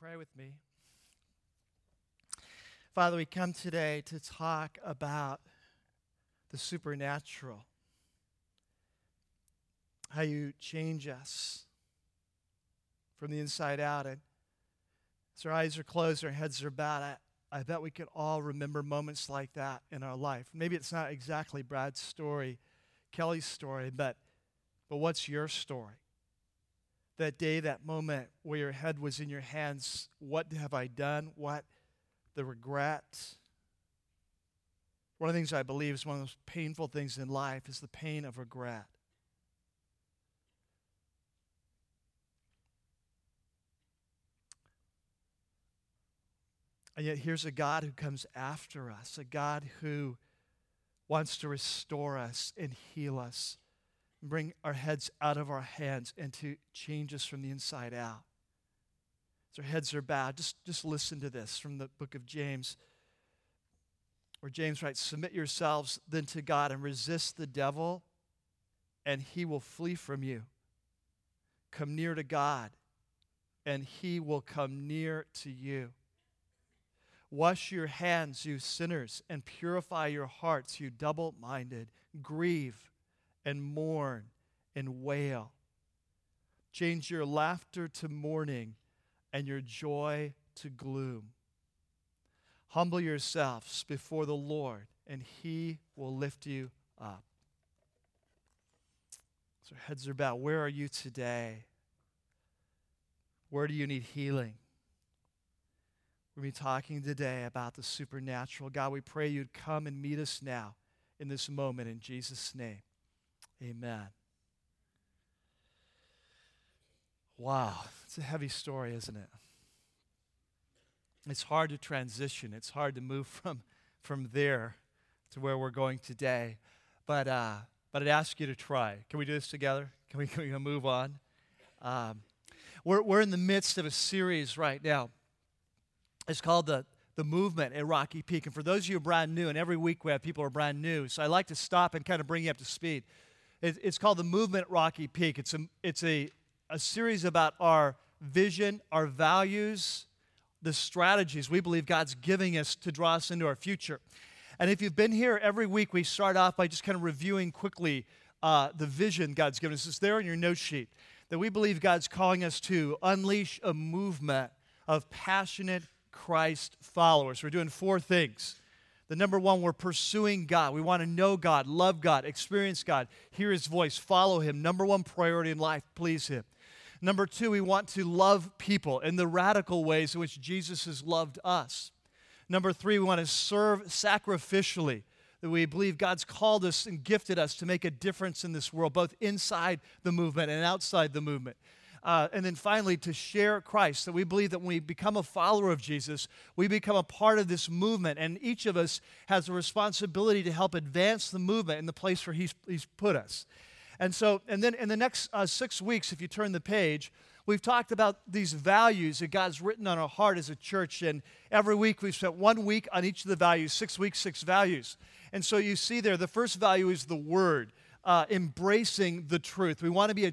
pray with me? Father, we come today to talk about the supernatural, how you change us from the inside out. And as our eyes are closed, our heads are bowed, I bet we could all remember moments like that in our life. Maybe it's not exactly Brad's story, Kelly's story, but what's your story? That day, that moment where your head was in your hands, what have I done? What? The regret. One of the things I believe is one of the most painful things in life is the pain of regret. And yet here's a God who comes after us, a God who wants to restore us and heal us, and bring our heads out of our hands and to change us from the inside out. Their heads are bowed. Just listen to this from the book of James, where James writes, "Submit yourselves then to God and resist the devil, and he will flee from you. Come near to God, and he will come near to you. Wash your hands, you sinners, and purify your hearts, you double-minded. Grieve and mourn and wail. Change your laughter to mourning, and your joy to gloom. Humble yourselves before the Lord, and he will lift you up." So our heads are bowed. Where are you today? Where do you need healing? We're going to be talking today about the supernatural. God, we pray you'd come and meet us now in this moment. In Jesus' name, amen. Wow, it's a heavy story, isn't it? It's hard to transition. It's hard to move from there to where we're going today. But I'd ask you to try. Can we do this together? Can we move on? We're in the midst of a series right now. It's called the Movement at Rocky Peak. And for those of you who are brand new, and every week we have people who are brand new, so I like to stop and kind of bring you up to speed. It's called the Movement at Rocky Peak. It's a series about our vision, our values, the strategies we believe God's giving us to draw us into our future. And if you've been here every week, we start off by just kind of reviewing quickly the vision God's given us. It's there in your note sheet that we believe God's calling us to unleash a movement of passionate Christ followers. We're doing four things. The number one, we're pursuing God. We want to know God, love God, experience God, hear His voice, follow Him. Number one priority in life, please Him. Number two, we want to love people in the radical ways in which Jesus has loved us. Number three, we want to serve sacrificially, that we believe God's called us and gifted us to make a difference in this world, both inside the movement and outside the movement. And then finally, to share Christ, that we believe that when we become a follower of Jesus, we become a part of this movement, and each of us has a responsibility to help advance the movement in the place where he's put us. And so, and then in the next 6 weeks, if you turn the page, we've talked about these values that God's written on our heart as a church, and every week we've spent 1 week on each of the values, 6 weeks, six values. And so you see there, the first value is the Word, embracing the truth. We want to be a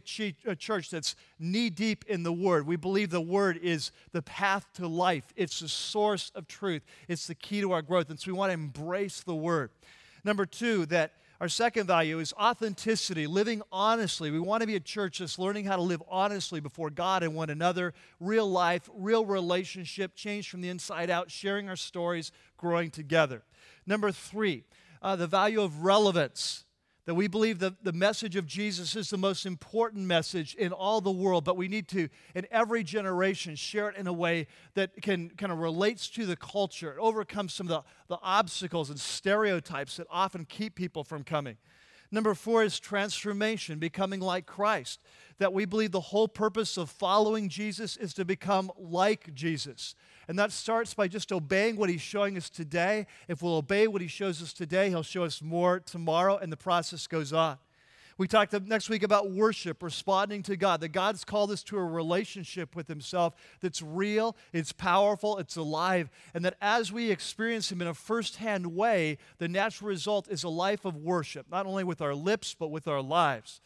church that's knee-deep in the Word. We believe the Word is the path to life. It's the source of truth. It's the key to our growth, and so we want to embrace the Word. Number two, that our second value is authenticity, living honestly. We want to be a church that's learning how to live honestly before God and one another, real life, real relationship, change from the inside out, sharing our stories, growing together. Number three, the value of relevance, that we believe that the message of Jesus is the most important message in all the world, but we need to, in every generation, share it in a way that can kind of relates to the culture. It overcomes some of the obstacles and stereotypes that often keep people from coming. Number four is transformation, becoming like Christ, that we believe the whole purpose of following Jesus is to become like Jesus. And that starts by just obeying what He's showing us today. If we'll obey what He shows us today, He'll show us more tomorrow, and the process goes on. We talked next week about worship, responding to God, that God's called us to a relationship with Himself that's real, it's powerful, it's alive, and that as we experience Him in a firsthand way, the natural result is a life of worship, not only with our lips, but with our lives.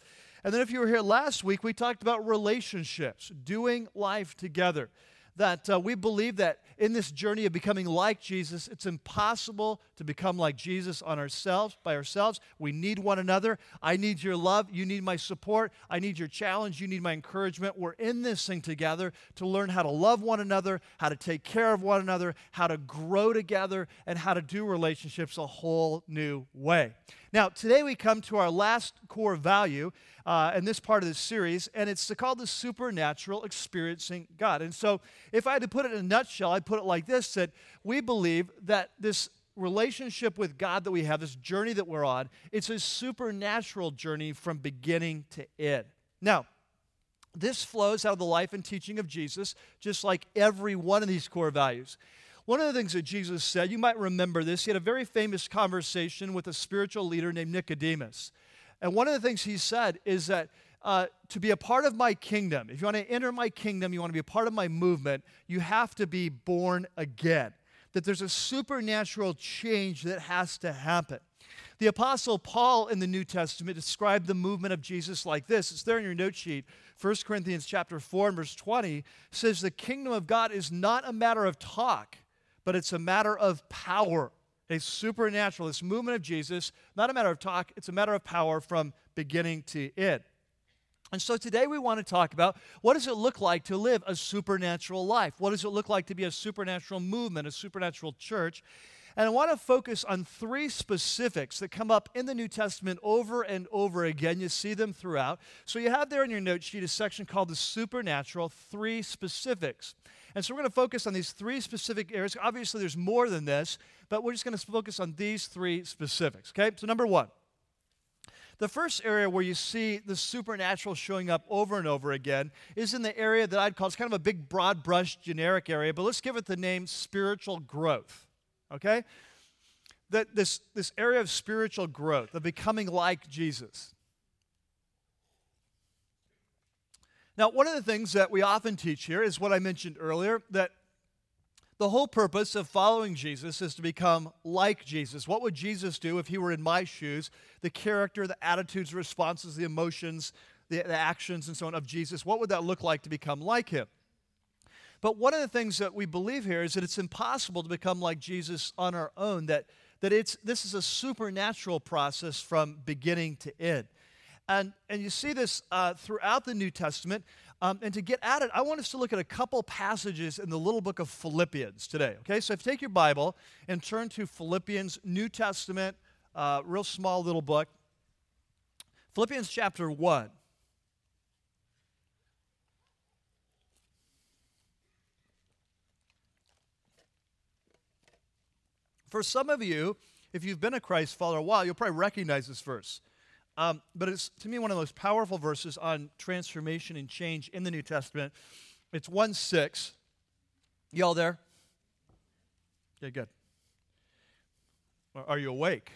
And then if you were here last week, we talked about relationships, doing life together. that we believe that in this journey of becoming like Jesus, it's impossible to become like Jesus on ourselves, by ourselves. We need one another. I need your love. You need my support. I need your challenge. You need my encouragement. We're in this thing together to learn how to love one another, how to take care of one another, how to grow together, and how to do relationships a whole new way. Now, today we come to our last core value in this part of this series, and it's called the supernatural experiencing God. And so if I had to put it in a nutshell, I'd put it like this, that we believe that this relationship with God that we have, this journey that we're on, it's a supernatural journey from beginning to end. Now, this flows out of the life and teaching of Jesus, just like every one of these core values. One of the things that Jesus said, you might remember this, he had a very famous conversation with a spiritual leader named Nicodemus. And one of the things he said is that to be a part of my kingdom, if you want to enter my kingdom, you want to be a part of my movement, you have to be born again. That there's a supernatural change that has to happen. The Apostle Paul in the New Testament described the movement of Jesus like this. It's there in your note sheet. 1 Corinthians chapter 4 and verse 20 says the kingdom of God is not a matter of talk, but it's a matter of power. It's supernatural. This movement of Jesus, not a matter of talk, it's a matter of power from beginning to end. And so today we want to talk about what does it look like to live a supernatural life? What does it look like to be a supernatural movement, a supernatural church? And I want to focus on three specifics that come up in the New Testament over and over again. You see them throughout. So you have there in your note sheet a section called the supernatural three specifics. And so we're going to focus on these three specific areas. Obviously, there's more than this, but we're just going to focus on these three specifics, okay? So number one, the first area where you see the supernatural showing up over and over again is in the area that I'd call, it's kind of a big, broad brush, generic area, but let's give it the name spiritual growth, okay? That this area of spiritual growth, of becoming like Jesus. Now, one of the things that we often teach here is what I mentioned earlier, that the whole purpose of following Jesus is to become like Jesus. What would Jesus do if he were in my shoes? The character, the attitudes, responses, the emotions, the actions, and so on of Jesus. What would that look like to become like him? But one of the things that we believe here is that it's impossible to become like Jesus on our own, that this is a supernatural process from beginning to end. And you see this throughout the New Testament. And to get at it, I want us to look at a couple passages in the little book of Philippians today. Okay, so if you take your Bible and turn to Philippians, New Testament, real small little book. Philippians chapter 1. For some of you, if you've been a Christ follower a while, you'll probably recognize this verse. But it's, to me, one of the most powerful verses on transformation and change in the New Testament. It's 1:6. You all there? Yeah, good. Are you awake?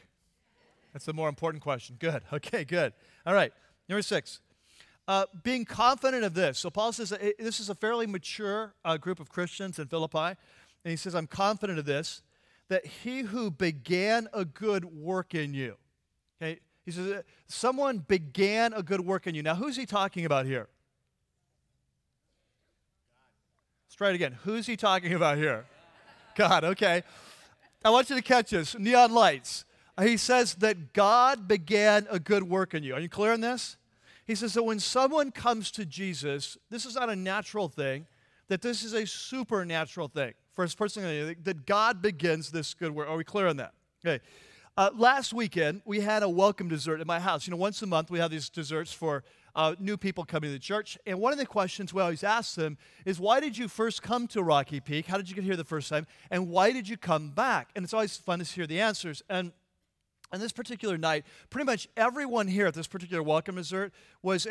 That's the more important question. Good. Okay, good. All right. Number 6. Being confident of this. So Paul says that this is a fairly mature group of Christians in Philippi. And he says, I'm confident of this, that he who began a good work in you. Okay. He says, someone began a good work in you. Now, who's he talking about here? Let's try it again. Who's he talking about here? God, okay. I want you to catch this. Neon lights. He says that God began a good work in you. Are you clear on this? He says that when someone comes to Jesus, this is not a natural thing, that this is a supernatural thing. First thing, that God begins this good work. Are we clear on that? Okay. Last weekend, we had a welcome dessert at my house. You know, once a month, we have these desserts for new people coming to the church. And one of the questions we always ask them is, why did you first come to Rocky Peak? How did you get here the first time? And why did you come back? And it's always fun to hear the answers. And this particular night, pretty much everyone here at this particular welcome dessert was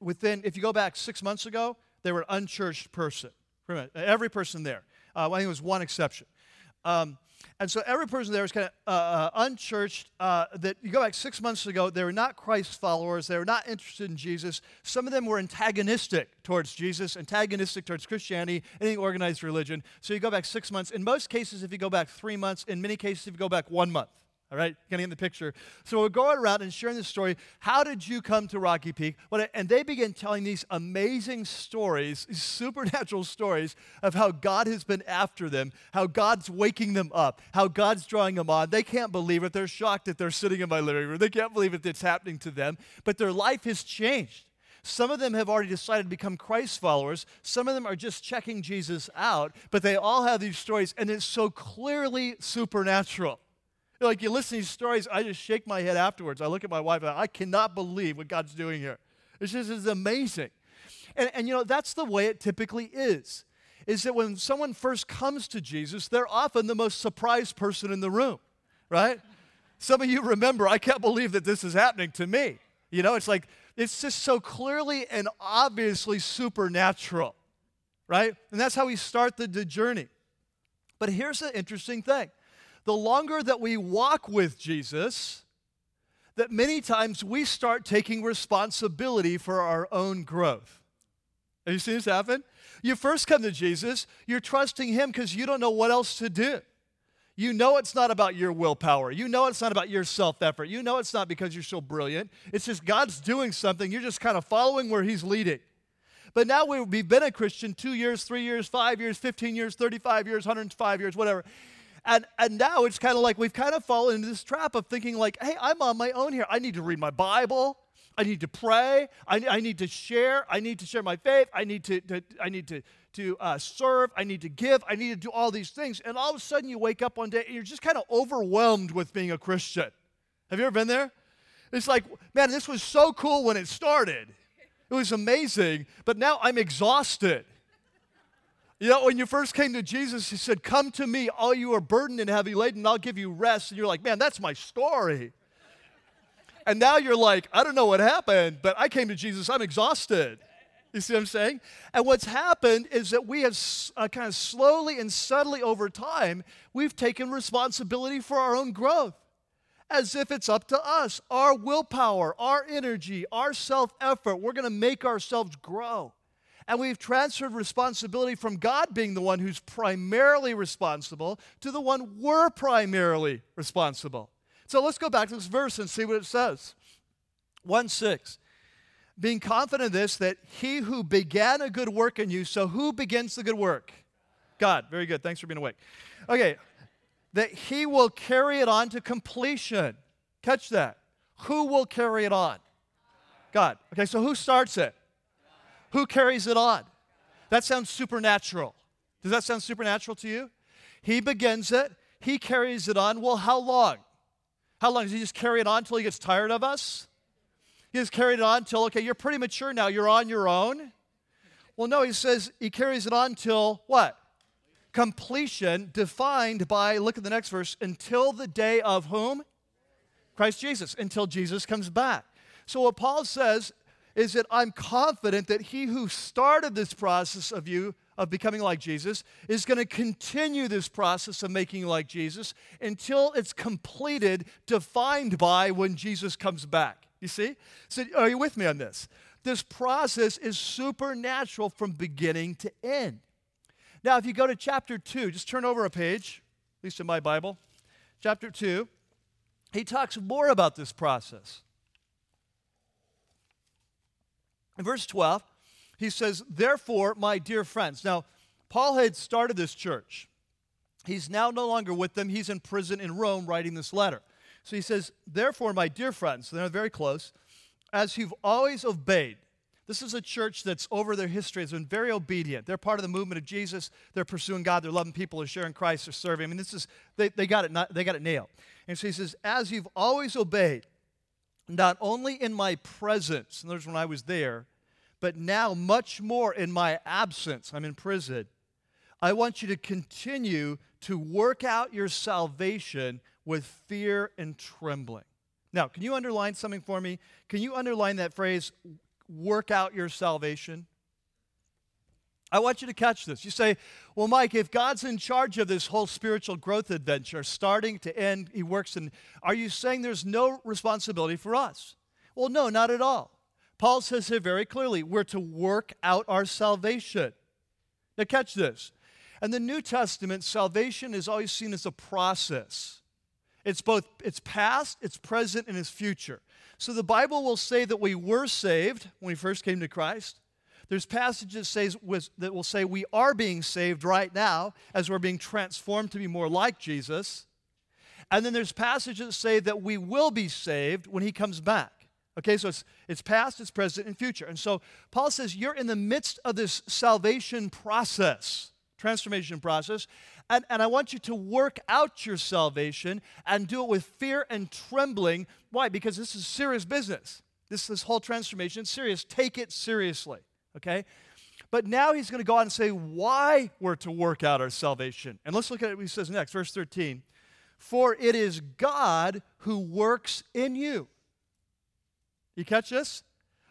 within, if you go back 6 months ago, they were an unchurched person. Pretty much every person there. I think it was one exception. And so every person there was kind of unchurched, that you go back 6 months ago, they were not Christ followers, they were not interested in Jesus. Some of them were antagonistic towards Jesus, antagonistic towards Christianity, any organized religion. So you go back 6 months. In most cases, if you go back 3 months, in many cases, if you go back 1 month, All right, getting in the picture. So we're going around and sharing this story. How did you come to Rocky Peak? And they begin telling these amazing stories, these supernatural stories of how God has been after them, how God's waking them up, how God's drawing them on. They can't believe it. They're shocked that they're sitting in my living room. They can't believe it, it's happening to them. But their life has changed. Some of them have already decided to become Christ followers. Some of them are just checking Jesus out. But they all have these stories, and it's so clearly supernatural. Like, you listen to these stories, I just shake my head afterwards. I look at my wife, and I cannot believe what God's doing here. It's just it's amazing. And you know, that's the way it typically is that when someone first comes to Jesus, they're often the most surprised person in the room, right? Some of you remember, I can't believe that this is happening to me. You know, it's like, it's just so clearly and obviously supernatural, right? And that's how we start the journey. But here's the interesting thing. The longer that we walk with Jesus, that many times we start taking responsibility for our own growth. Have you seen this happen? You first come to Jesus, you're trusting him because you don't know what else to do. You know it's not about your willpower. You know it's not about your self-effort. You know it's not because you're so brilliant. It's just God's doing something. You're just kind of following where he's leading. But now we've been a Christian 2 years, 3 years, 5 years, 15 years, 35 years, 105 years, whatever. And now it's kind of like we've kind of fallen into this trap of thinking like, hey, I'm on my own here. I need to read my Bible. I need to pray. I need to share. I need to share my faith. I need to serve. I need to give. I need to do all these things. And all of a sudden you wake up one day and you're just kind of overwhelmed with being a Christian. Have you ever been there? It's like, man, this was so cool when it started. It was amazing, but now I'm exhausted. You know, when you first came to Jesus, he said, come to me, all you are burdened and heavy laden, and I'll give you rest. And you're like, man, that's my story. And now you're like, I don't know what happened, but I came to Jesus, I'm exhausted. You see what I'm saying? And what's happened is that we have kind of slowly and subtly over time, we've taken responsibility for our own growth. As if it's up to us, our willpower, our energy, our self-effort, we're going to make ourselves grow. And we've transferred responsibility from God being the one who's primarily responsible to the one we're primarily responsible. So let's go back to this verse and see what it says. 1:6. Being confident of this, that he who began a good work in you, so who begins the good work? God. Very good. Thanks for being awake. Okay. That he will carry it on to completion. Catch that. Who will carry it on? God. Okay, so who starts it? Who carries it on? That sounds supernatural. Does that sound supernatural to you? He begins it. He carries it on. Well, how long? How long? Does he just carry it on until he gets tired of us? He just carried it on until, okay, you're pretty mature now. You're on your own. Well, no, he says he carries it on till what? Completion, defined by, look at the next verse, until the day of whom? Christ Jesus, until Jesus comes back. So what Paul says is that I'm confident that he who started this process of you, of becoming like Jesus, is going to continue this process of making you like Jesus until it's completed, defined by when Jesus comes back. You see? So are you with me on this? This process is supernatural from beginning to end. Now, if you go to chapter 2, just turn over a page, at least in my Bible, chapter 2, he talks more about this process. In verse 12, he says, therefore, my dear friends. Now, Paul had started this church. He's now no longer with them. He's in prison in Rome writing this letter. So he says, therefore, my dear friends, they're very close, as you've always obeyed. This is a church that's over their history, has been very obedient. They're part of the movement of Jesus. They're pursuing God. They're loving people. They're sharing Christ. They're serving. I mean, this is, they got it nailed. And so he says, as you've always obeyed, not only in my presence, in other words, when I was there, but now much more in my absence, I'm in prison, I want you to continue to work out your salvation with fear and trembling. Now, can you underline something for me? Can you underline that phrase, work out your salvation? I want you to catch this. You say, well, Mike, if God's in charge of this whole spiritual growth adventure, starting to end, he works in, are you saying there's no responsibility for us? Well, no, not at all. Paul says here very clearly, we're to work out our salvation. Now catch this. In the New Testament, salvation is always seen as a process. It's both its past, its present, and its future. So the Bible will say that we were saved when we first came to Christ. There's passages that will say we are being saved right now as we're being transformed to be more like Jesus. And then there's passages that say that we will be saved when he comes back. Okay, so it's past, it's present, and future. And so Paul says you're in the midst of this salvation process, transformation process, and I want you to work out your salvation and do it with fear and trembling. Why? Because this is serious business. This whole transformation is serious. Take it seriously, okay? But now he's going to go on and say why we're to work out our salvation. And let's look at what he says next, verse 13. For it is God who works in you. You catch this?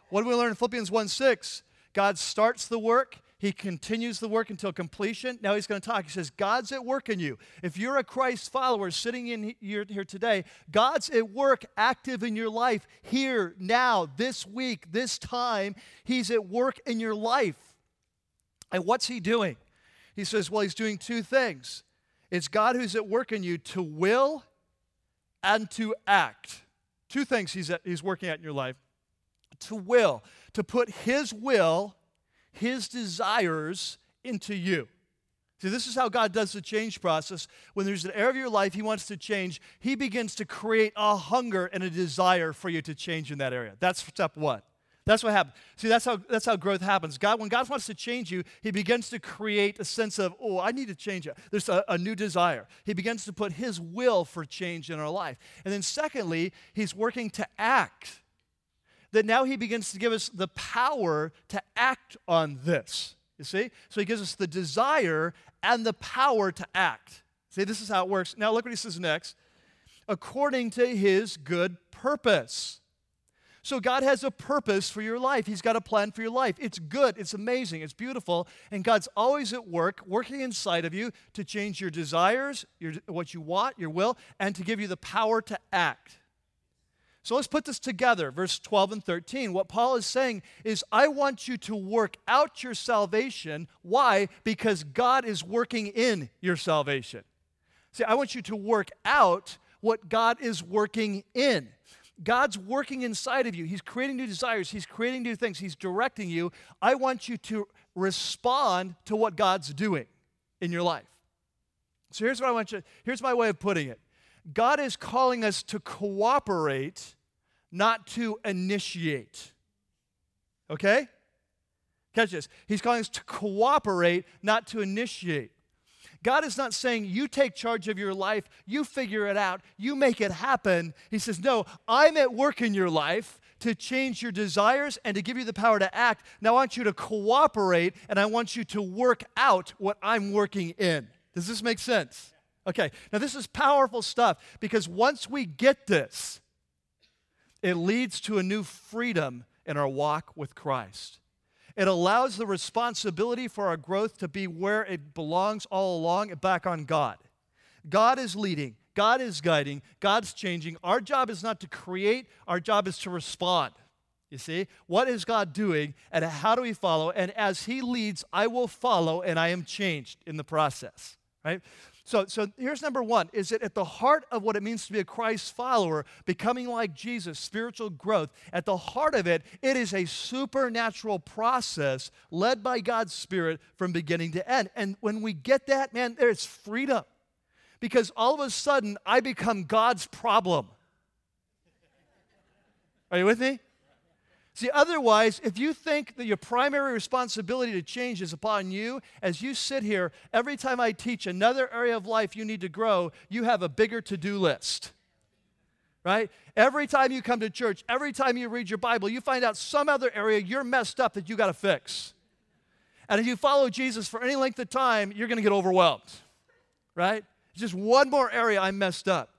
What do we learn in Philippians 1:6? God starts the work. He continues the work until completion. Now he's going to talk. He says, God's at work in you. If you're a Christ follower sitting in here today, God's at work, active in your life here, now, this week, this time. He's at work in your life. And what's he doing? He says, well, he's doing two things. It's God who's at work in you to will and to act. Two things he's working at in your life. To will, to put his will, his desires into you. See, this is how God does the change process. When there's an area of your life he wants to change, he begins to create a hunger and a desire for you to change in that area. That's step one. That's what happens. See, that's how growth happens. When God wants to change you, he begins to create a sense of, oh, I need to change it. There's a new desire. He begins to put his will for change in our life. And then secondly, he's working to act. That now he begins to give us the power to act on this, you see? So he gives us the desire and the power to act. See, this is how it works. Now look what he says next. According to his good purpose. So God has a purpose for your life. He's got a plan for your life. It's good. It's amazing. It's beautiful. And God's always at work, working inside of you to change your desires, what you want, your will, and to give you the power to act. So let's put this together, verse 12 and 13. What Paul is saying is, I want you to work out your salvation. Why? Because God is working in your salvation. See, I want you to work out what God is working in. God's working inside of you. He's creating new desires. He's creating new things. He's directing you. I want you to respond to what God's doing in your life. So here's my way of putting it. God is calling us to cooperate, not to initiate. Okay? Catch this. He's calling us to cooperate, not to initiate. God is not saying, you take charge of your life, you figure it out, you make it happen. He says, no, I'm at work in your life to change your desires and to give you the power to act. Now I want you to cooperate, and I want you to work out what I'm working in. Does this make sense? Okay, now this is powerful stuff, because once we get this, it leads to a new freedom in our walk with Christ. It allows the responsibility for our growth to be where it belongs all along, back on God. God is leading. God is guiding. God's changing. Our job is not to create. Our job is to respond. You see? What is God doing, and how do we follow? And as he leads, I will follow, and I am changed in the process. Right? So here's number one, is that at the heart of what it means to be a Christ follower, becoming like Jesus, spiritual growth, at the heart of it, it is a supernatural process led by God's Spirit from beginning to end. And when we get that, man, there's freedom. Because all of a sudden, I become God's problem. Are you with me? See, otherwise, if you think that your primary responsibility to change is upon you, as you sit here, every time I teach another area of life you need to grow, you have a bigger to-do list, right? Every time you come to church, every time you read your Bible, you find out some other area you're messed up that you got to fix. And if you follow Jesus for any length of time, you're going to get overwhelmed, right? Just one more area I'm messed up.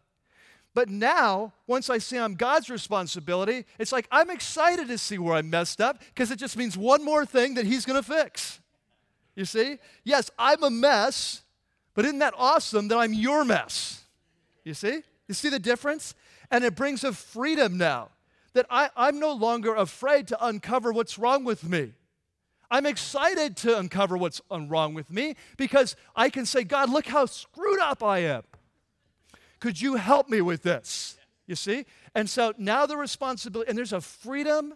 But now, once I see I'm God's responsibility, it's like I'm excited to see where I messed up, because it just means one more thing that he's going to fix. You see? Yes, I'm a mess, but isn't that awesome that I'm your mess? You see? You see the difference? And it brings a freedom now that I'm no longer afraid to uncover what's wrong with me. I'm excited to uncover what's wrong with me, because I can say, God, look how screwed up I am. Could you help me with this? You see? And so now the responsibility, and there's a freedom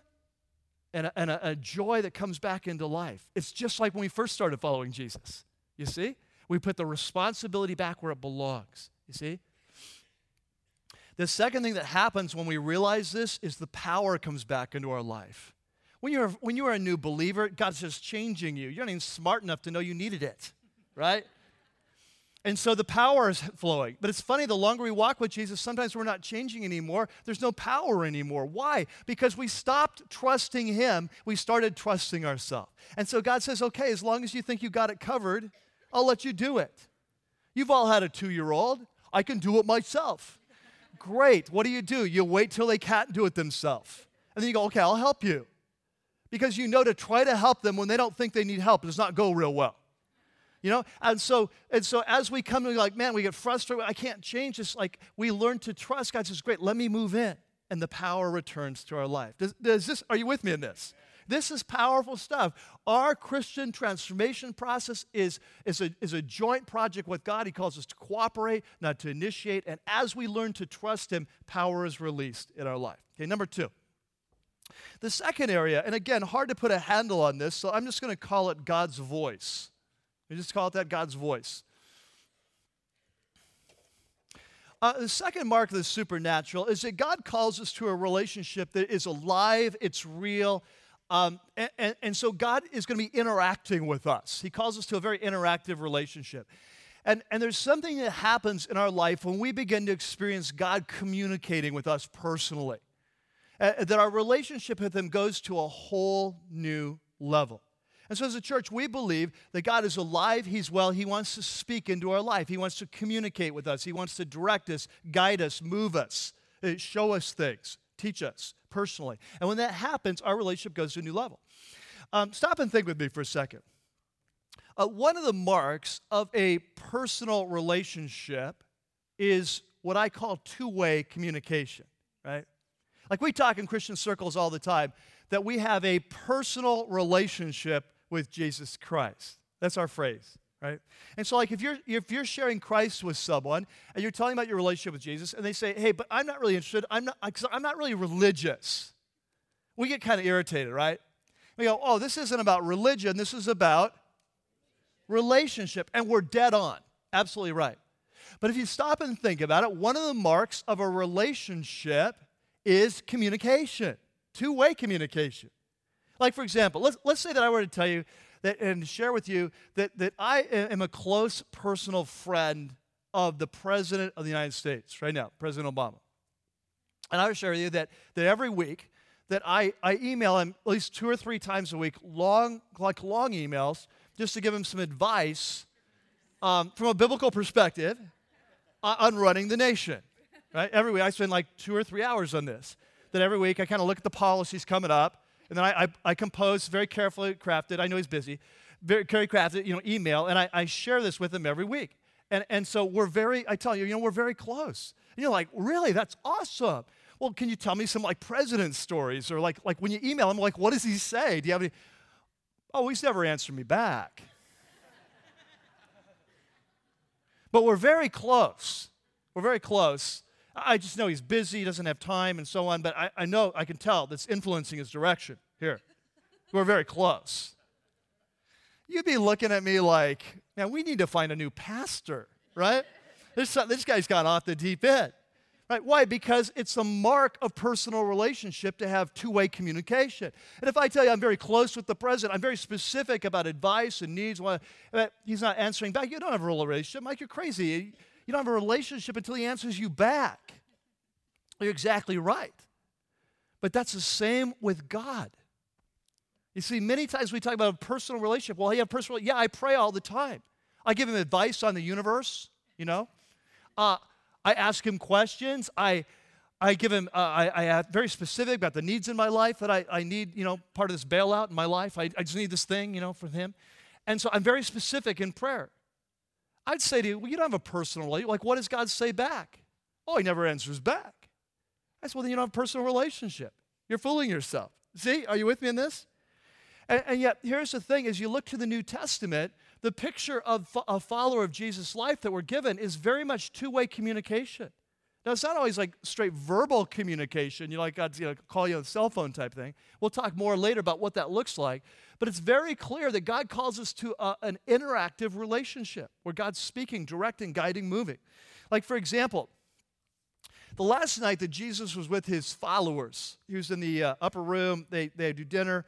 and a joy that comes back into life. It's just like when we first started following Jesus. You see? We put the responsibility back where it belongs. You see? The second thing that happens when we realize this is the power comes back into our life. When you are a new believer, God's just changing you. You're not even smart enough to know you needed it, right? And so the power is flowing. But it's funny, the longer we walk with Jesus, sometimes we're not changing anymore. There's no power anymore. Why? Because we stopped trusting Him. We started trusting ourselves. And so God says, okay, as long as you think you got it covered, I'll let you do it. You've all had a 2-year-old. I can do it myself. Great. What do? You wait till they can't do it themselves. And then you go, okay, I'll help you. Because you know to try to help them when they don't think they need help does not go real well. You know, and so as we come to like, man, we get frustrated. I can't change this. Like, we learn to trust. God says, great, let me move in. And the power returns to our life. Are you with me in this? This is powerful stuff. Our Christian transformation process is a joint project with God. He calls us to cooperate, not to initiate. And as we learn to trust Him, power is released in our life. Okay, number two. The second area, and again, hard to put a handle on this, so I'm just going to call it God's voice. We just call it that, God's voice. The second mark of the supernatural is that God calls us to a relationship that is alive, it's real, and so God is going to be interacting with us. He calls us to a very interactive relationship. And there's something that happens in our life when we begin to experience God communicating with us personally, that our relationship with Him goes to a whole new level. And so as a church, we believe that God is alive, He's well, He wants to speak into our life. He wants to communicate with us. He wants to direct us, guide us, move us, show us things, teach us personally. And when that happens, our relationship goes to a new level. Stop and think with me for a second. One of the marks of a personal relationship is what I call two-way communication, right? Like we talk in Christian circles all the time that we have a personal relationship with Jesus Christ. That's our phrase, right? And so like if you're sharing Christ with someone and you're telling about your relationship with Jesus and they say, hey, but I'm not really interested, I'm not really religious, we get kind of irritated, right? We go, oh, this isn't about religion, this is about relationship, and we're dead on, absolutely right. But if you stop and think about it, one of the marks of a relationship is communication, two-way communication. Like, for example, let's say that I were to tell you that and share with you that I am a close personal friend of the President of the United States right now, President Obama. And I would share with you that every week that I email him at least 2 or 3 times a week, long emails, just to give him some advice from a biblical perspective on running the nation, right? Every week I spend like 2 or 3 hours on this. That every week I kind of look at the policies coming up, and then I compose very carefully crafted, I know he's busy, very crafted, you know, email, and I share this with him every week. And so we're I tell you, you know, we're very close. And you're like, really? That's awesome. Well, can you tell me some like president stories? Or like when you email him, like, what does he say? Do you have any? Oh, he's never answered me back. But we're very close. We're very close. I just know he's busy, doesn't have time, and so on, but I know, I can tell that's influencing his direction here. We're very close. You'd be looking at me like, man, we need to find a new pastor, right? This guy's gone off the deep end, right? Why? Because it's a mark of personal relationship to have two-way communication. And if I tell you I'm very close with the president, I'm very specific about advice and needs, but he's not answering back, you don't have a real relationship, Mike, you're crazy. You don't have a relationship until he answers you back. You're exactly right. But that's the same with God. You see, many times we talk about a personal relationship. Well, yeah, I pray all the time. I give him advice on the universe, you know. I ask him questions. I give him, I am very specific about the needs in my life that I need, you know, part of this bailout in my life. I just need this thing, you know, from him. And so I'm very specific in prayer. I'd say to you, well, you don't have a personal relationship. Like, what does God say back? Oh, He never answers back. I said, well, then you don't have a personal relationship. You're fooling yourself. See, are you with me in this? And yet, here's the thing. As you look to the New Testament, the picture of a follower of Jesus' life that we're given is very much two-way communication. Now, it's not always like straight verbal communication, you know, like God's going to call you on the cell phone type thing. We'll talk more later about what that looks like. But it's very clear that God calls us to an interactive relationship where God's speaking, directing, guiding, moving. Like, for example, the last night that Jesus was with his followers, he was in the upper room, they do dinner,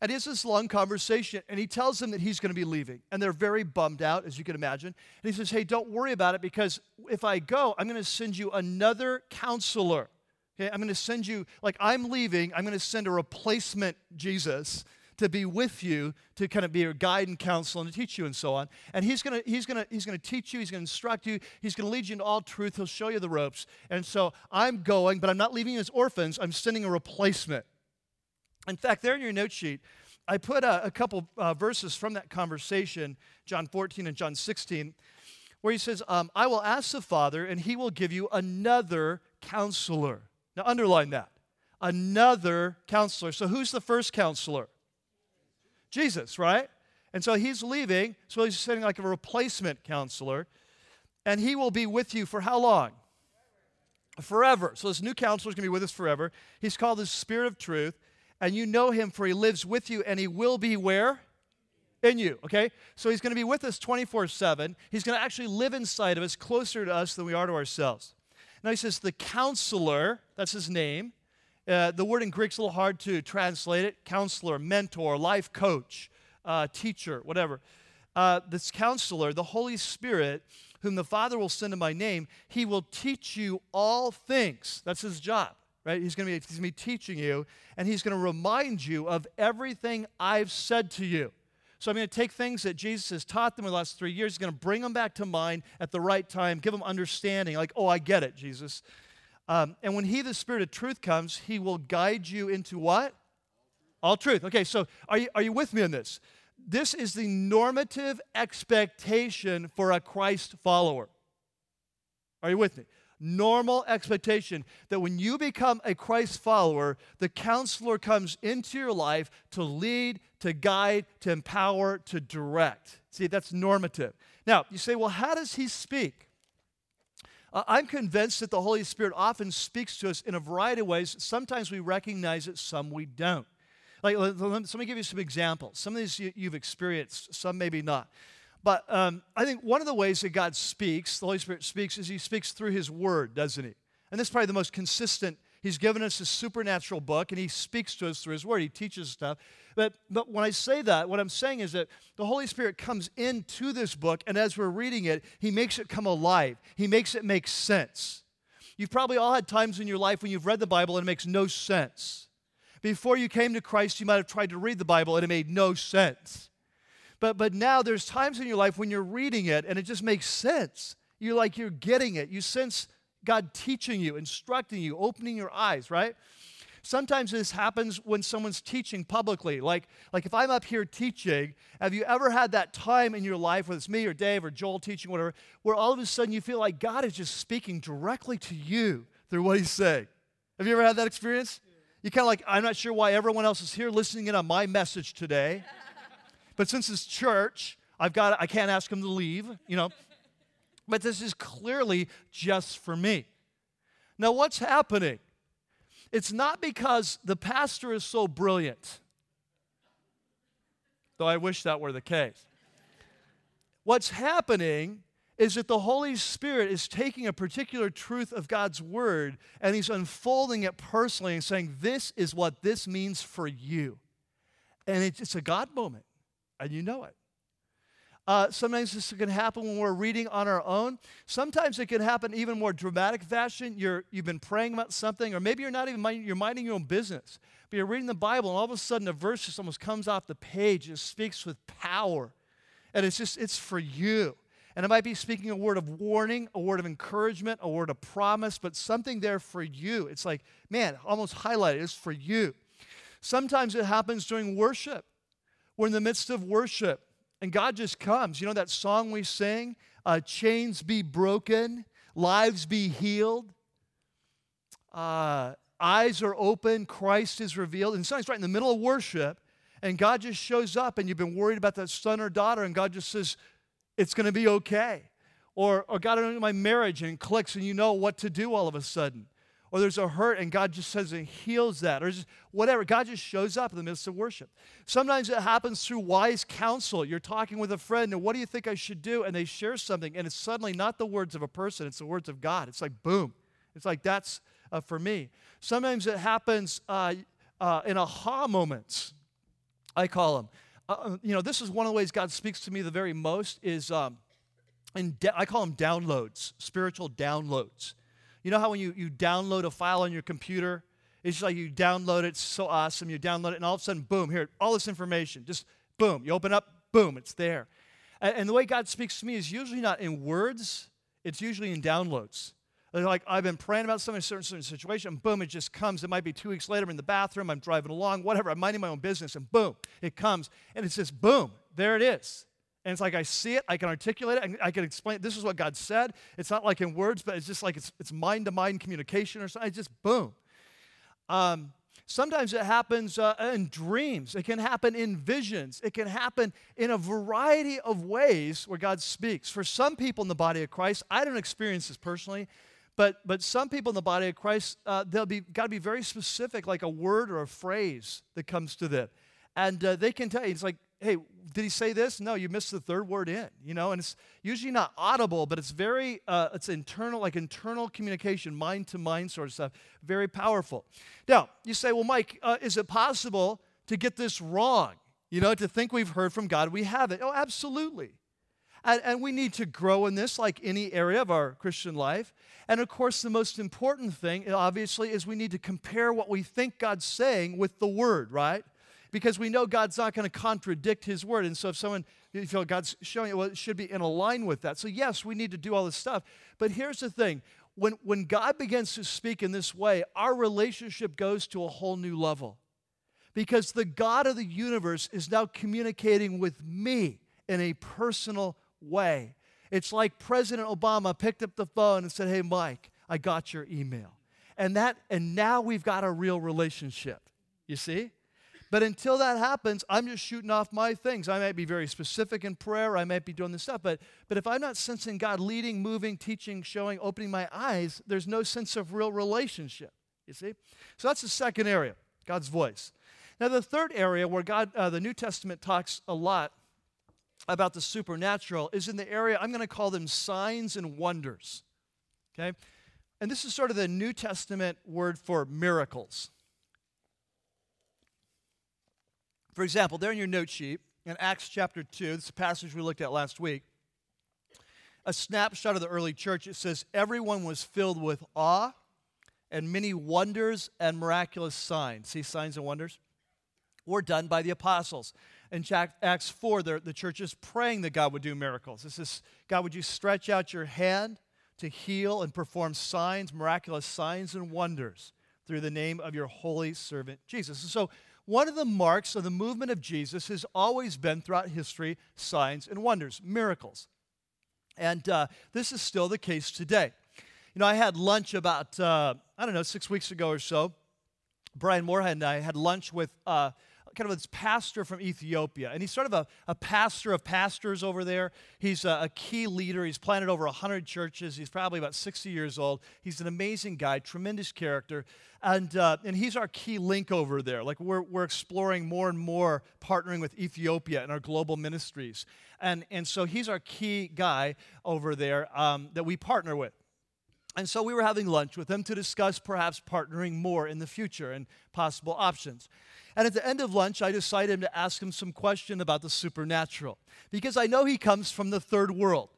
and it's this long conversation, and he tells them that he's going to be leaving. And they're very bummed out, as you can imagine. And he says, hey, don't worry about it, because if I go, I'm going to send you another counselor. Okay? I'm going to send you, like I'm leaving, I'm going to send a replacement Jesus to be with you, to kind of be your guide and counsel and to teach you and so on. And he's going to teach you, he's going to instruct you, he's going to lead you into all truth, he'll show you the ropes. And so I'm going, but I'm not leaving you as orphans, I'm sending a replacement. In fact, there in your note sheet, I put a couple verses from that conversation, John 14 and John 16, where he says, I will ask the Father, and he will give you another counselor. Now, underline that, another counselor. So who's the first counselor? Jesus, right? And so he's leaving, so he's sending like a replacement counselor, and he will be with you for how long? Forever. So this new counselor is going to be with us forever. He's called the Spirit of Truth. And you know him, for he lives with you, and he will be where? In you, okay? So he's going to be with us 24/7. He's going to actually live inside of us, closer to us than we are to ourselves. Now he says the counselor, that's his name. The word in Greek's a little hard to translate it. Counselor, mentor, life coach, teacher, whatever. This counselor, the Holy Spirit, whom the Father will send in my name, he will teach you all things. That's his job. Right? He's going to be teaching you, and he's going to remind you of everything I've said to you. So I'm going to take things that Jesus has taught them in the last 3 years, he's going to bring them back to mind at the right time, give them understanding, like, oh, I get it, Jesus. And when he, the Spirit of Truth, comes, he will guide you into what? All truth. Okay, so are you with me on this? This is the normative expectation for a Christ follower. Are you with me? Normal expectation that when you become a Christ follower, the counselor comes into your life to lead, to guide, to empower, to direct. See, that's normative. Now, you say, well, how does he speak? I'm convinced that the Holy Spirit often speaks to us in a variety of ways. Sometimes we recognize it, some we don't. Like, let me give you some examples. Some of these you've experienced, some maybe not. But I think one of the ways that God speaks, the Holy Spirit speaks, is he speaks through his word, doesn't he? And this is probably the most consistent. He's given us a supernatural book, and he speaks to us through his word. He teaches stuff. But when I say that, what I'm saying is that the Holy Spirit comes into this book, and as we're reading it, he makes it come alive. He makes it make sense. You've probably all had times in your life when you've read the Bible and it makes no sense. Before you came to Christ, you might have tried to read the Bible, and it made no sense. But now there's times in your life when you're reading it and it just makes sense. You're like, you're getting it. You sense God teaching you, instructing you, opening your eyes, right? Sometimes this happens when someone's teaching publicly. Like if I'm up here teaching, have you ever had that time in your life, whether it's me or Dave or Joel teaching, whatever, where all of a sudden you feel like God is just speaking directly to you through what he's saying? Have you ever had that experience? You're kind of like, I'm not sure why everyone else is here listening in on my message today. But since it's church, I can't ask him to leave, you know. But this is clearly just for me. Now, what's happening? It's not because the pastor is so brilliant, though I wish that were the case. What's happening is that the Holy Spirit is taking a particular truth of God's word, and he's unfolding it personally and saying, this is what this means for you. And it's a God moment. And you know it. Sometimes this can happen when we're reading on our own. Sometimes it can happen in even more dramatic fashion. You've been praying about something, or maybe you're not even you're minding your own business. But you're reading the Bible, and all of a sudden a verse just almost comes off the page. It speaks with power. And it's for you. And it might be speaking a word of warning, a word of encouragement, a word of promise, but something there for you. It's like, man, almost highlighted. It's for you. Sometimes it happens during worship. We're in the midst of worship, and God just comes. You know that song we sing, chains be broken, lives be healed, eyes are open, Christ is revealed. And sometimes right in the middle of worship, and God just shows up, and you've been worried about that son or daughter, and God just says, it's going to be okay. Or God, I don't know my marriage, and clicks, and you know what to do all of a sudden. Or there's a hurt, and God just says and heals that, or just whatever. God just shows up in the midst of worship. Sometimes it happens through wise counsel. You're talking with a friend, and what do you think I should do? And they share something, and it's suddenly not the words of a person. It's the words of God. It's like, boom. It's like, that's for me. Sometimes it happens in aha moments, I call them. This is one of the ways God speaks to me the very most is, I call them downloads, spiritual downloads. You know how when you download a file on your computer, it's just like you download it, it's so awesome, you download it, and all of a sudden, boom, here, all this information, just boom. You open up, boom, it's there. And the way God speaks to me is usually not in words, it's usually in downloads. Like, I've been praying about something, a certain situation, and boom, it just comes. It might be 2 weeks later, I'm in the bathroom, I'm driving along, whatever, I'm minding my own business, and boom, it comes. And it's just, boom, there it is. And it's like I see it, I can articulate it, I can explain it. This is what God said. It's not like in words, but it's just like it's mind-to-mind communication or something. It's just boom. Sometimes it happens in dreams. It can happen in visions. It can happen in a variety of ways where God speaks. For some people in the body of Christ, I don't experience this personally, but some people in the body of Christ, they've got to be very specific, like a word or a phrase that comes to them. And they can tell you, it's like, hey, did he say this? No, you missed the third word in, you know, and it's usually not audible, but it's very, it's internal, like internal communication, mind-to-mind sort of stuff, very powerful. Now, you say, well, Mike, is it possible to get this wrong, you know, to think we've heard from God, we haven't? Oh, absolutely. And we need to grow in this like any area of our Christian life. And, of course, the most important thing, obviously, is we need to compare what we think God's saying with the Word, right? Because we know God's not going to contradict His Word. And so if someone, you feel God's showing it, well, it should be in line with that. So, yes, we need to do all this stuff. But here's the thing. When God begins to speak in this way, our relationship goes to a whole new level. Because the God of the universe is now communicating with me in a personal way. It's like President Obama picked up the phone and said, hey, Mike, I got your email. And now we've got a real relationship, you see? But until that happens, I'm just shooting off my things. I might be very specific in prayer. I might be doing this stuff. But if I'm not sensing God leading, moving, teaching, showing, opening my eyes, there's no sense of real relationship, you see? So that's the second area, God's voice. Now, the third area where God, the New Testament talks a lot about the supernatural is in the area, I'm going to call them signs and wonders, okay? And this is sort of the New Testament word for miracles. For example, there in your note sheet, in Acts chapter 2, this is a passage we looked at last week, a snapshot of the early church, it says, everyone was filled with awe and many wonders and miraculous signs. See, signs and wonders were done by the apostles. In Acts 4, the church is praying that God would do miracles. This is, God, would you stretch out your hand to heal and perform signs, miraculous signs and wonders through the name of your holy servant Jesus. And so one of the marks of the movement of Jesus has always been throughout history signs and wonders, miracles. And this is still the case today. You know, I had lunch about, 6 weeks ago or so. Brian Moorhead and I had lunch with kind of this pastor from Ethiopia, and he's sort of a pastor of pastors over there. He's a key leader. He's planted over 100 churches. He's probably about 60 years old. He's an amazing guy, tremendous character, and he's our key link over there. Like we're exploring more and more partnering with Ethiopia in our global ministries, and so he's our key guy over there that we partner with. And so we were having lunch with him to discuss perhaps partnering more in the future and possible options. And at the end of lunch, I decided to ask him some question about the supernatural because I know he comes from the third world.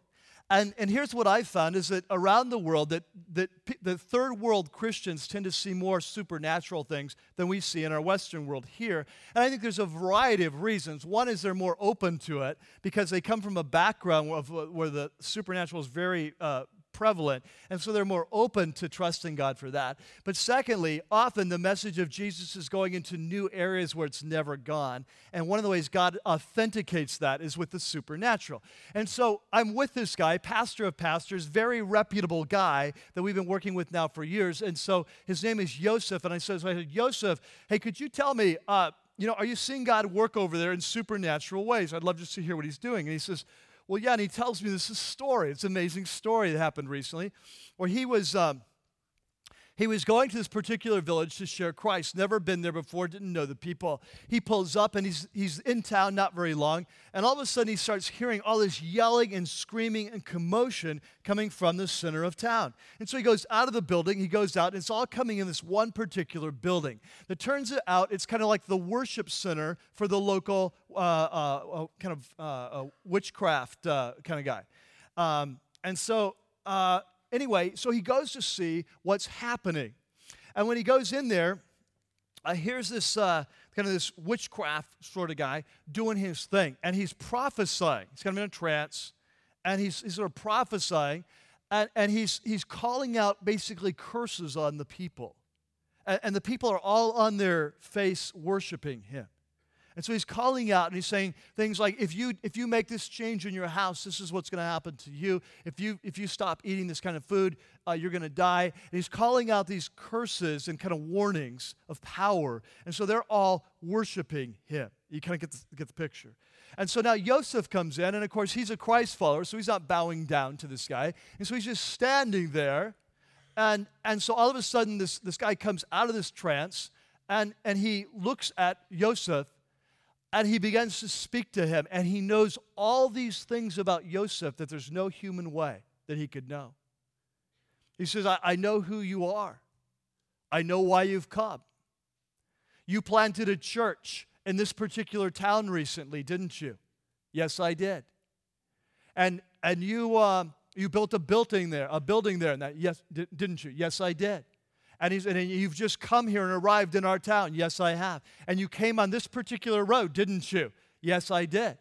And here's what I found is that around the world that the third world Christians tend to see more supernatural things than we see in our Western world here. And I think there's a variety of reasons. One is they're more open to it because they come from a background of where the supernatural is very prevalent, and so they're more open to trusting God for that. But secondly, often the message of Jesus is going into new areas where it's never gone, and one of the ways God authenticates that is with the supernatural. And so I'm with this guy, pastor of pastors, very reputable guy that we've been working with now for years, and so his name is Yosef, and I said, Yosef, hey, could you tell me, you know, are you seeing God work over there in supernatural ways? I'd love just to hear what he's doing. And he says, well, yeah, and he tells me this story. It's an amazing story that happened recently where he was going to this particular village to share Christ, never been there before, didn't know the people. He pulls up, and he's in town not very long, and all of a sudden he starts hearing all this yelling and screaming and commotion coming from the center of town. And so he goes out of the building, he goes out, and it's all coming in this one particular building. It turns out it's kind of like the worship center for the local witchcraft kind of guy. Anyway, so he goes to see what's happening. And when he goes in there, here's this kind of this witchcraft sort of guy doing his thing. And he's prophesying. He's kind of in a trance. And he's sort of prophesying. And he's calling out basically curses on the people. And the people are all on their face worshiping him. And so he's calling out, and he's saying things like, if you make this change in your house, this is what's going to happen to you. If you stop eating this kind of food, you're going to die. And he's calling out these curses and kind of warnings of power. And so they're all worshiping him. You kind of get the picture. And so now Yosef comes in, and of course he's a Christ follower, so he's not bowing down to this guy. And so he's just standing there. And so all of a sudden this guy comes out of this trance, and he looks at Yosef, and he begins to speak to him, and he knows all these things about Yosef that there's no human way that he could know. He says, I know who you are. I know why you've come. You planted a church in this particular town recently, didn't you? Yes, I did. And you built a building there, and that, yes, didn't you? Yes, I did. And you've just come here and arrived in our town. Yes, I have. And you came on this particular road, didn't you? Yes, I did.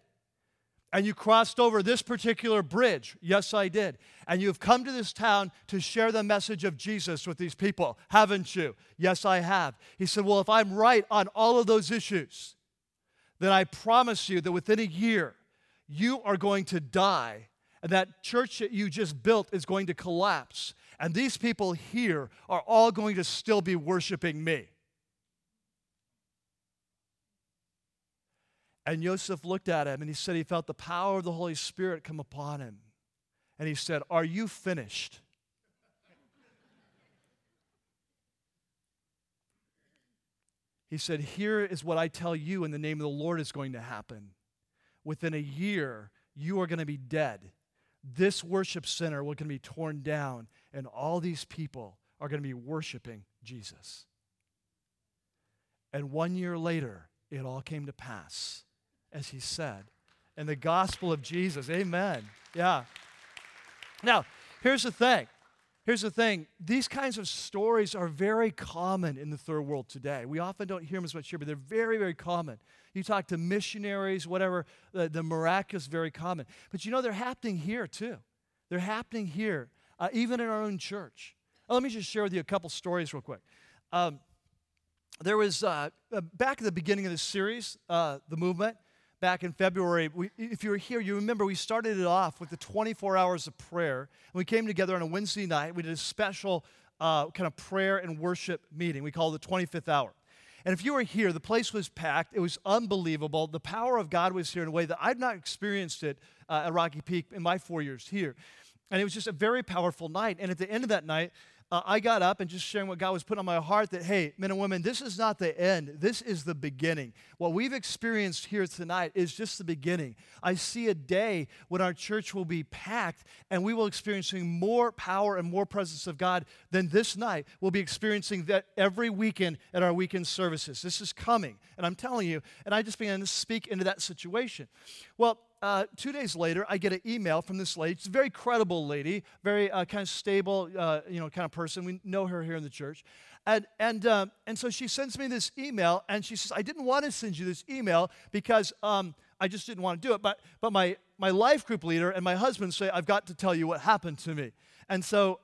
And you crossed over this particular bridge. Yes, I did. And you've come to this town to share the message of Jesus with these people, haven't you? Yes, I have. He said, well, if I'm right on all of those issues, then I promise you that within a year, you are going to die, and that church that you just built is going to collapse. And these people here are all going to still be worshiping me. And Yosef looked at him, and he said he felt the power of the Holy Spirit come upon him. And he said, are you finished? He said, here is what I tell you in the name of the Lord is going to happen. Within a year, you are going to be dead. This worship center was going to be torn down, and all these people are going to be worshiping Jesus. And 1 year later, it all came to pass, as he said, in the gospel of Jesus. Amen. Yeah. Now, here's the thing. These kinds of stories are very common in the third world today. We often don't hear them as much here, but they're very, very common. You talk to missionaries, whatever, the miraculous, very common. But you know, they're happening here too. They're happening here, even in our own church. Oh, let me just share with you a couple stories real quick. There was, back at the beginning of this series, the movement, back in February, if you were here, you remember we started it off with the 24 hours of prayer. And we came together on a Wednesday night. We did a special kind of prayer and worship meeting. We called it the 25th hour. And if you were here, the place was packed. It was unbelievable. The power of God was here in a way that I've not experienced it at Rocky Peak in my 4 years here. And it was just a very powerful night. And at the end of that night, I got up and just sharing what God was putting on my heart that, hey, men and women, this is not the end. This is the beginning. What we've experienced here tonight is just the beginning. I see a day when our church will be packed, and we will be experiencing more power and more presence of God than this night. We'll be experiencing that every weekend at our weekend services. This is coming, and I'm telling you, and I just began to speak into that situation. Well, 2 days later, I get an email from this lady. She's a very credible lady, very kind of stable, kind of person. We know her here in the church. And so she sends me this email, and she says, I didn't want to send you this email because I just didn't want to do it, but my life group leader and my husband say, I've got to tell you what happened to me. And so,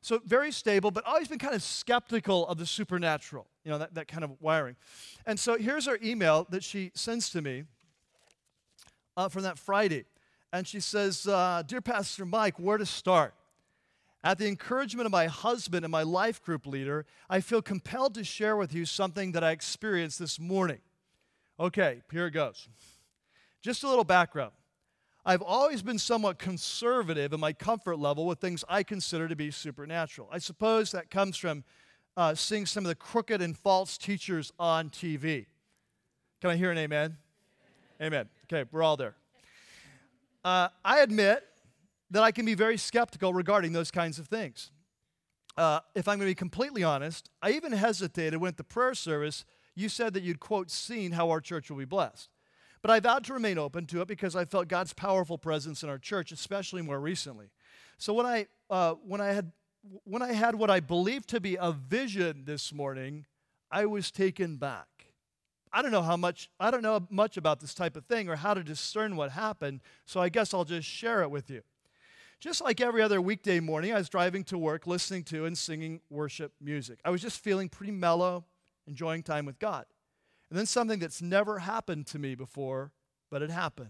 so very stable, but always been kind of skeptical of the supernatural, you know, that kind of wiring. And so here's her email that she sends to me. From that Friday. And she says, Dear Pastor Mike, where to start? At the encouragement of my husband and my life group leader, I feel compelled to share with you something that I experienced this morning. Okay, here it goes. Just a little background. I've always been somewhat conservative in my comfort level with things I consider to be supernatural. I suppose that comes from seeing some of the crooked and false teachers on TV. Can I hear an amen? Amen. Okay, we're all there. I admit that I can be very skeptical regarding those kinds of things. If I'm going to be completely honest, I even hesitated when at the prayer service you said that you'd, quote, seen how our church will be blessed. But I vowed to remain open to it because I felt God's powerful presence in our church, especially more recently. So when I had what I believed to be a vision this morning, I was taken back. I don't know much about this type of thing or how to discern what happened, so I guess I'll just share it with you. Just like every other weekday morning, I was driving to work, listening to and singing worship music. I was just feeling pretty mellow, enjoying time with God. And then something that's never happened to me before, but it happened.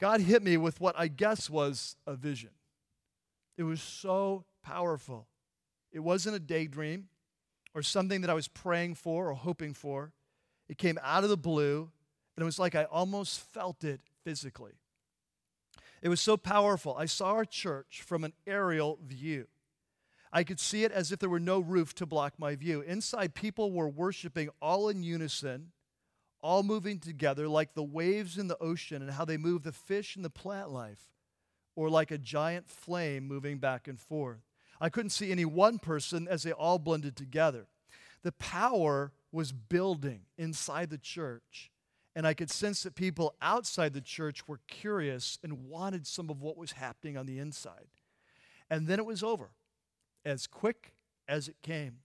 God hit me with what I guess was a vision. It was so powerful. It wasn't a daydream or something that I was praying for or hoping for. It came out of the blue, and it was like I almost felt it physically. It was so powerful. I saw our church from an aerial view. I could see it as if there were no roof to block my view. Inside, people were worshiping all in unison, all moving together like the waves in the ocean and how they move the fish and the plant life, or like a giant flame moving back and forth. I couldn't see any one person as they all blended together. The power was building inside the church, and I could sense that people outside the church were curious and wanted some of what was happening on the inside. And then it was over, as quick as it came.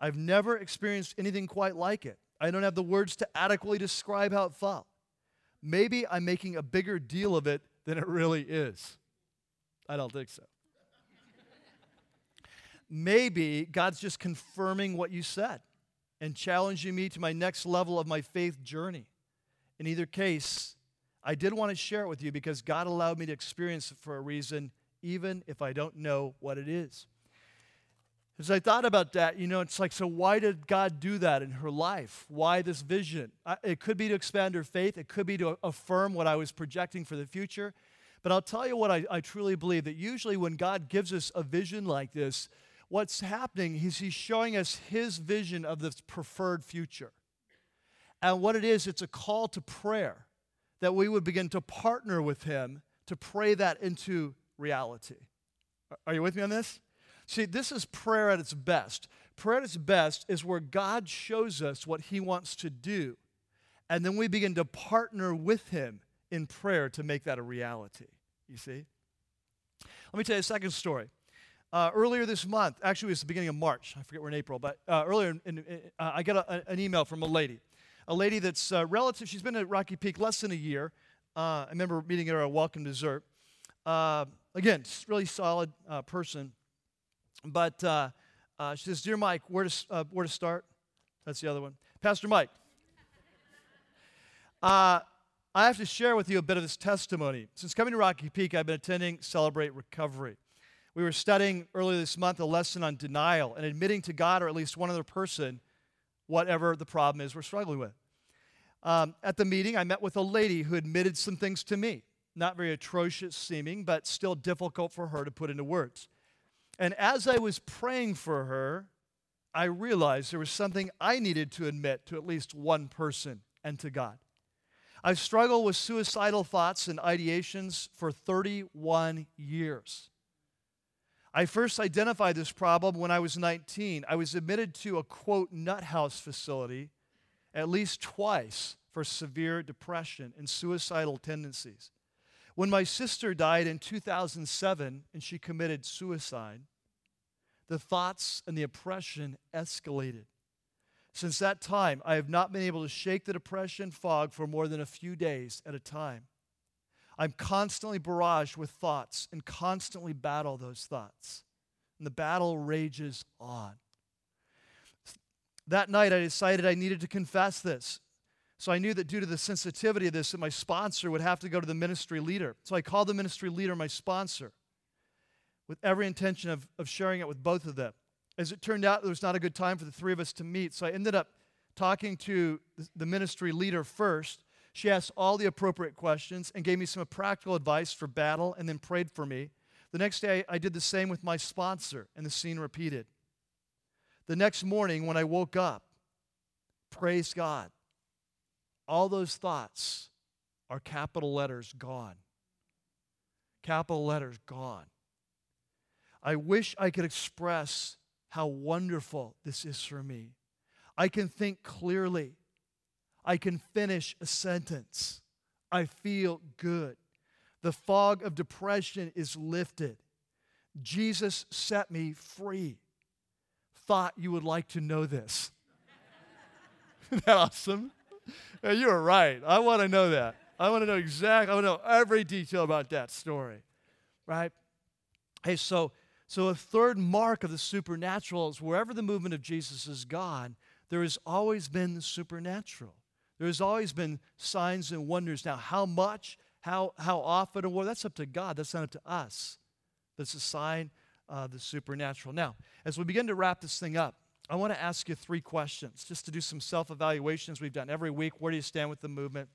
I've never experienced anything quite like it. I don't have the words to adequately describe how it felt. Maybe I'm making a bigger deal of it than it really is. I don't think so. Maybe God's just confirming what you said and challenging me to my next level of my faith journey. In either case, I did want to share it with you because God allowed me to experience it for a reason, even if I don't know what it is. As I thought about that, it's like, so why did God do that in her life? Why this vision? It could be to expand her faith. It could be to affirm what I was projecting for the future. But I'll tell you what I truly believe, that usually when God gives us a vision like this, what's happening is he's showing us his vision of this preferred future. And what it is, it's a call to prayer, that we would begin to partner with him to pray that into reality. Are you with me on this? See, this is prayer at its best. Prayer at its best is where God shows us what he wants to do, and then we begin to partner with him in prayer to make that a reality, you see? Let me tell you a second story. Earlier this month, actually it was the beginning of March, I forget we're in April, but earlier, I got an email from a lady that's relative, she's been at Rocky Peak less than a year. I remember meeting her at a welcome dessert. Again, really solid person, but she says, "Dear Mike, where to start?" That's the other one. Pastor Mike, I have to share with you a bit of this testimony. Since coming to Rocky Peak, I've been attending Celebrate Recovery. We were studying earlier this month a lesson on denial and admitting to God or at least one other person whatever the problem is we're struggling with. At the meeting, I met with a lady who admitted some things to me, not very atrocious seeming, but still difficult for her to put into words. And as I was praying for her, I realized there was something I needed to admit to at least one person and to God. I've struggled with suicidal thoughts and ideations for 31 years. I first identified this problem when I was 19. I was admitted to a, quote, nut house facility at least twice for severe depression and suicidal tendencies. When my sister died in 2007 and she committed suicide, the thoughts and the oppression escalated. Since that time, I have not been able to shake the depression fog for more than a few days at a time. I'm constantly barraged with thoughts and constantly battle those thoughts. And the battle rages on. That night I decided I needed to confess this. So I knew that due to the sensitivity of this, that my sponsor would have to go to the ministry leader. So I called the ministry leader my sponsor with every intention of sharing it with both of them. As it turned out, there was not a good time for the three of us to meet. So I ended up talking to the ministry leader first. She asked all the appropriate questions and gave me some practical advice for battle and then prayed for me. The next day, I did the same with my sponsor, and the scene repeated. The next morning when I woke up, praise God, all those thoughts are capital letters gone. Capital letters gone. I wish I could express how wonderful this is for me. I can think clearly. I can finish a sentence. I feel good. The fog of depression is lifted. Jesus set me free. Thought you would like to know this. Isn't that awesome? You were right. I want to know that. I want to know exactly. I want to know every detail about that story, right? Hey, so a third mark of the supernatural is wherever the movement of Jesus is gone, there has always been the supernatural. There has always been signs and wonders. Now, how much, how often, and well, that's up to God. That's not up to us. That's a sign of the supernatural. Now, as we begin to wrap this thing up, I want to ask you three questions just to do some self-evaluations we've done every week. Where do you stand with the movement?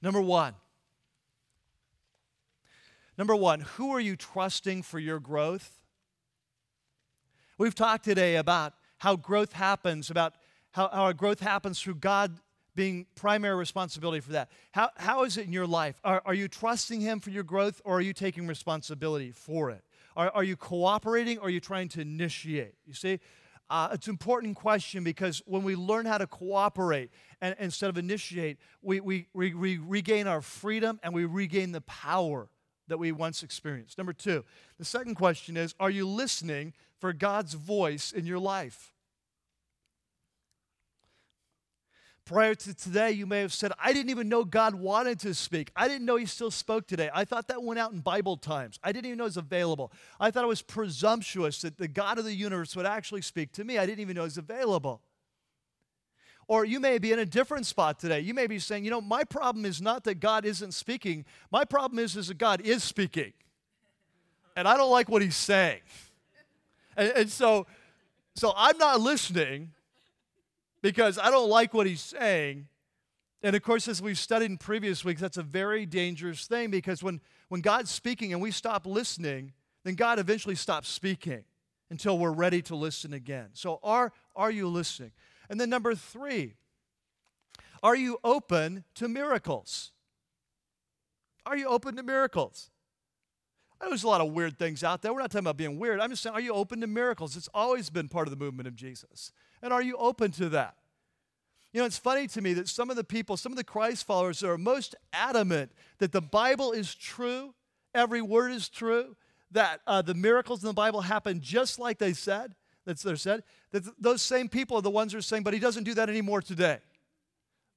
Number one, who are you trusting for your growth? We've talked today about how growth happens, about how our growth happens through God being primary responsibility for that. How is it in your life? Are you trusting Him for your growth, or are you taking responsibility for it? Are you cooperating, or are you trying to initiate? You see? It's an important question because when we learn how to cooperate and instead of initiate, we regain our freedom and we regain the power that we once experienced. Number two, the second question is, are you listening for God's voice in your life? Prior to today, you may have said, I didn't even know God wanted to speak. I didn't know He still spoke today. I thought that went out in Bible times. I didn't even know it was available. I thought it was presumptuous that the God of the universe would actually speak to me. I didn't even know it was available. Or you may be in a different spot today. You may be saying, my problem is not that God isn't speaking. My problem is that God is speaking. And I don't like what He's saying. And so I'm not listening, because I don't like what He's saying. And of course, as we've studied in previous weeks, that's a very dangerous thing, because when God's speaking and we stop listening, then God eventually stops speaking until we're ready to listen again. So are you listening? And then number three, are you open to miracles? Are you open to miracles? I know there's a lot of weird things out there. We're not talking about being weird. I'm just saying, are you open to miracles? It's always been part of the movement of Jesus. And are you open to that? It's funny to me that some of the Christ followers are most adamant that the Bible is true, every word is true, that the miracles in the Bible happen just like they said, that those same people are the ones who are saying, but He doesn't do that anymore today.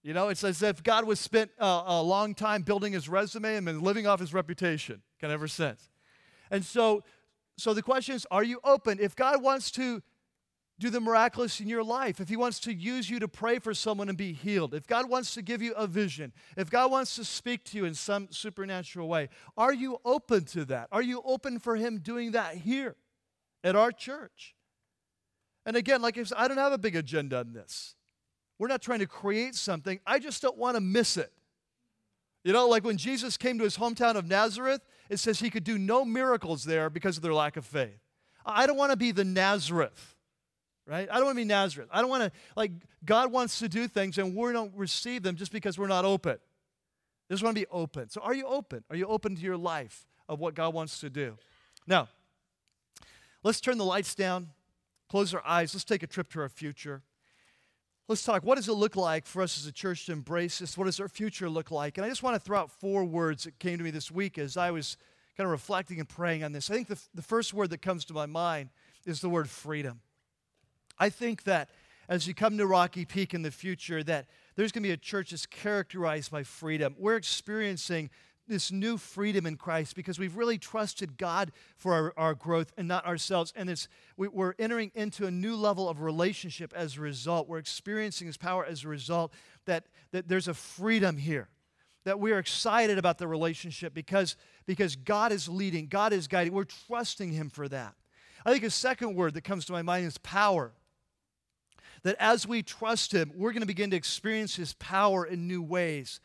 It's as if God was spent a long time building His resume and been living off His reputation kind of ever since. And so the question is, are you open? If God wants to do the miraculous in your life, if He wants to use you to pray for someone and be healed, if God wants to give you a vision, if God wants to speak to you in some supernatural way, are you open to that? Are you open for Him doing that here at our church? And again, like I said, I don't have a big agenda on this. We're not trying to create something. I just don't want to miss it. Like when Jesus came to His hometown of Nazareth, it says He could do no miracles there because of their lack of faith. I don't want to be the Nazareth. Right? I don't want to be Nazareth. I don't want to, God wants to do things and we don't receive them just because we're not open. I just want to be open. So are you open? Are you open to your life of what God wants to do? Now, let's turn the lights down, close our eyes. Let's take a trip to our future. Let's talk, what does it look like for us as a church to embrace this? What does our future look like? And I just want to throw out four words that came to me this week as I was kind of reflecting and praying on this. I think the first word that comes to my mind is the word freedom. I think that as you come to Rocky Peak in the future, that there's going to be a church that's characterized by freedom. We're experiencing this new freedom in Christ because we've really trusted God for our growth and not ourselves. And we're entering into a new level of relationship as a result. We're experiencing His power as a result, that there's a freedom here, that we are excited about the relationship because God is leading, God is guiding. We're trusting Him for that. I think a second word that comes to my mind is power. That as we trust Him, we're going to begin to experience His power in new ways.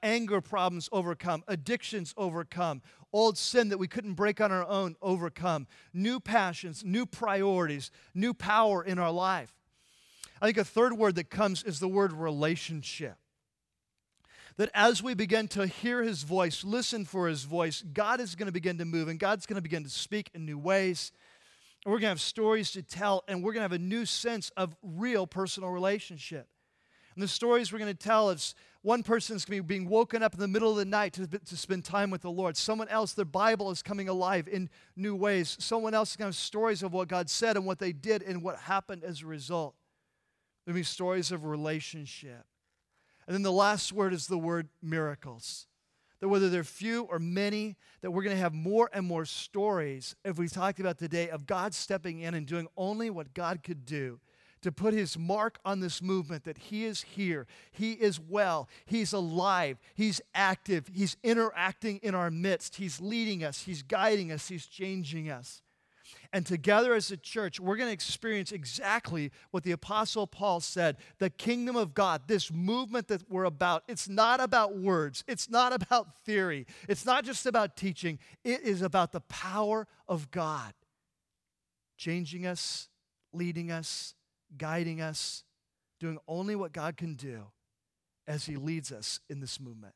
Anger problems overcome, addictions overcome, old sin that we couldn't break on our own overcome, new passions, new priorities, new power in our life. I think a third word that comes is the word relationship. That as we begin to hear His voice, listen for His voice, God is going to begin to move and God's going to begin to speak in new ways. And we're going to have stories to tell, and we're going to have a new sense of real personal relationship. And the stories we're going to tell is one person's going to be being woken up in the middle of the night to spend time with the Lord. Someone else, their Bible is coming alive in new ways. Someone else is going to have stories of what God said and what they did and what happened as a result. There'll be stories of relationship. And then the last word is the word miracles. That whether they're few or many, that we're going to have more and more stories, as we talked about today, of God stepping in and doing only what God could do to put His mark on this movement, that He is here, He is well, He's alive, He's active, He's interacting in our midst, He's leading us, He's guiding us, He's changing us. And together as a church, we're going to experience exactly what the Apostle Paul said. The kingdom of God, this movement that we're about, it's not about words. It's not about theory. It's not just about teaching. It is about the power of God changing us, leading us, guiding us, doing only what God can do as He leads us in this movement.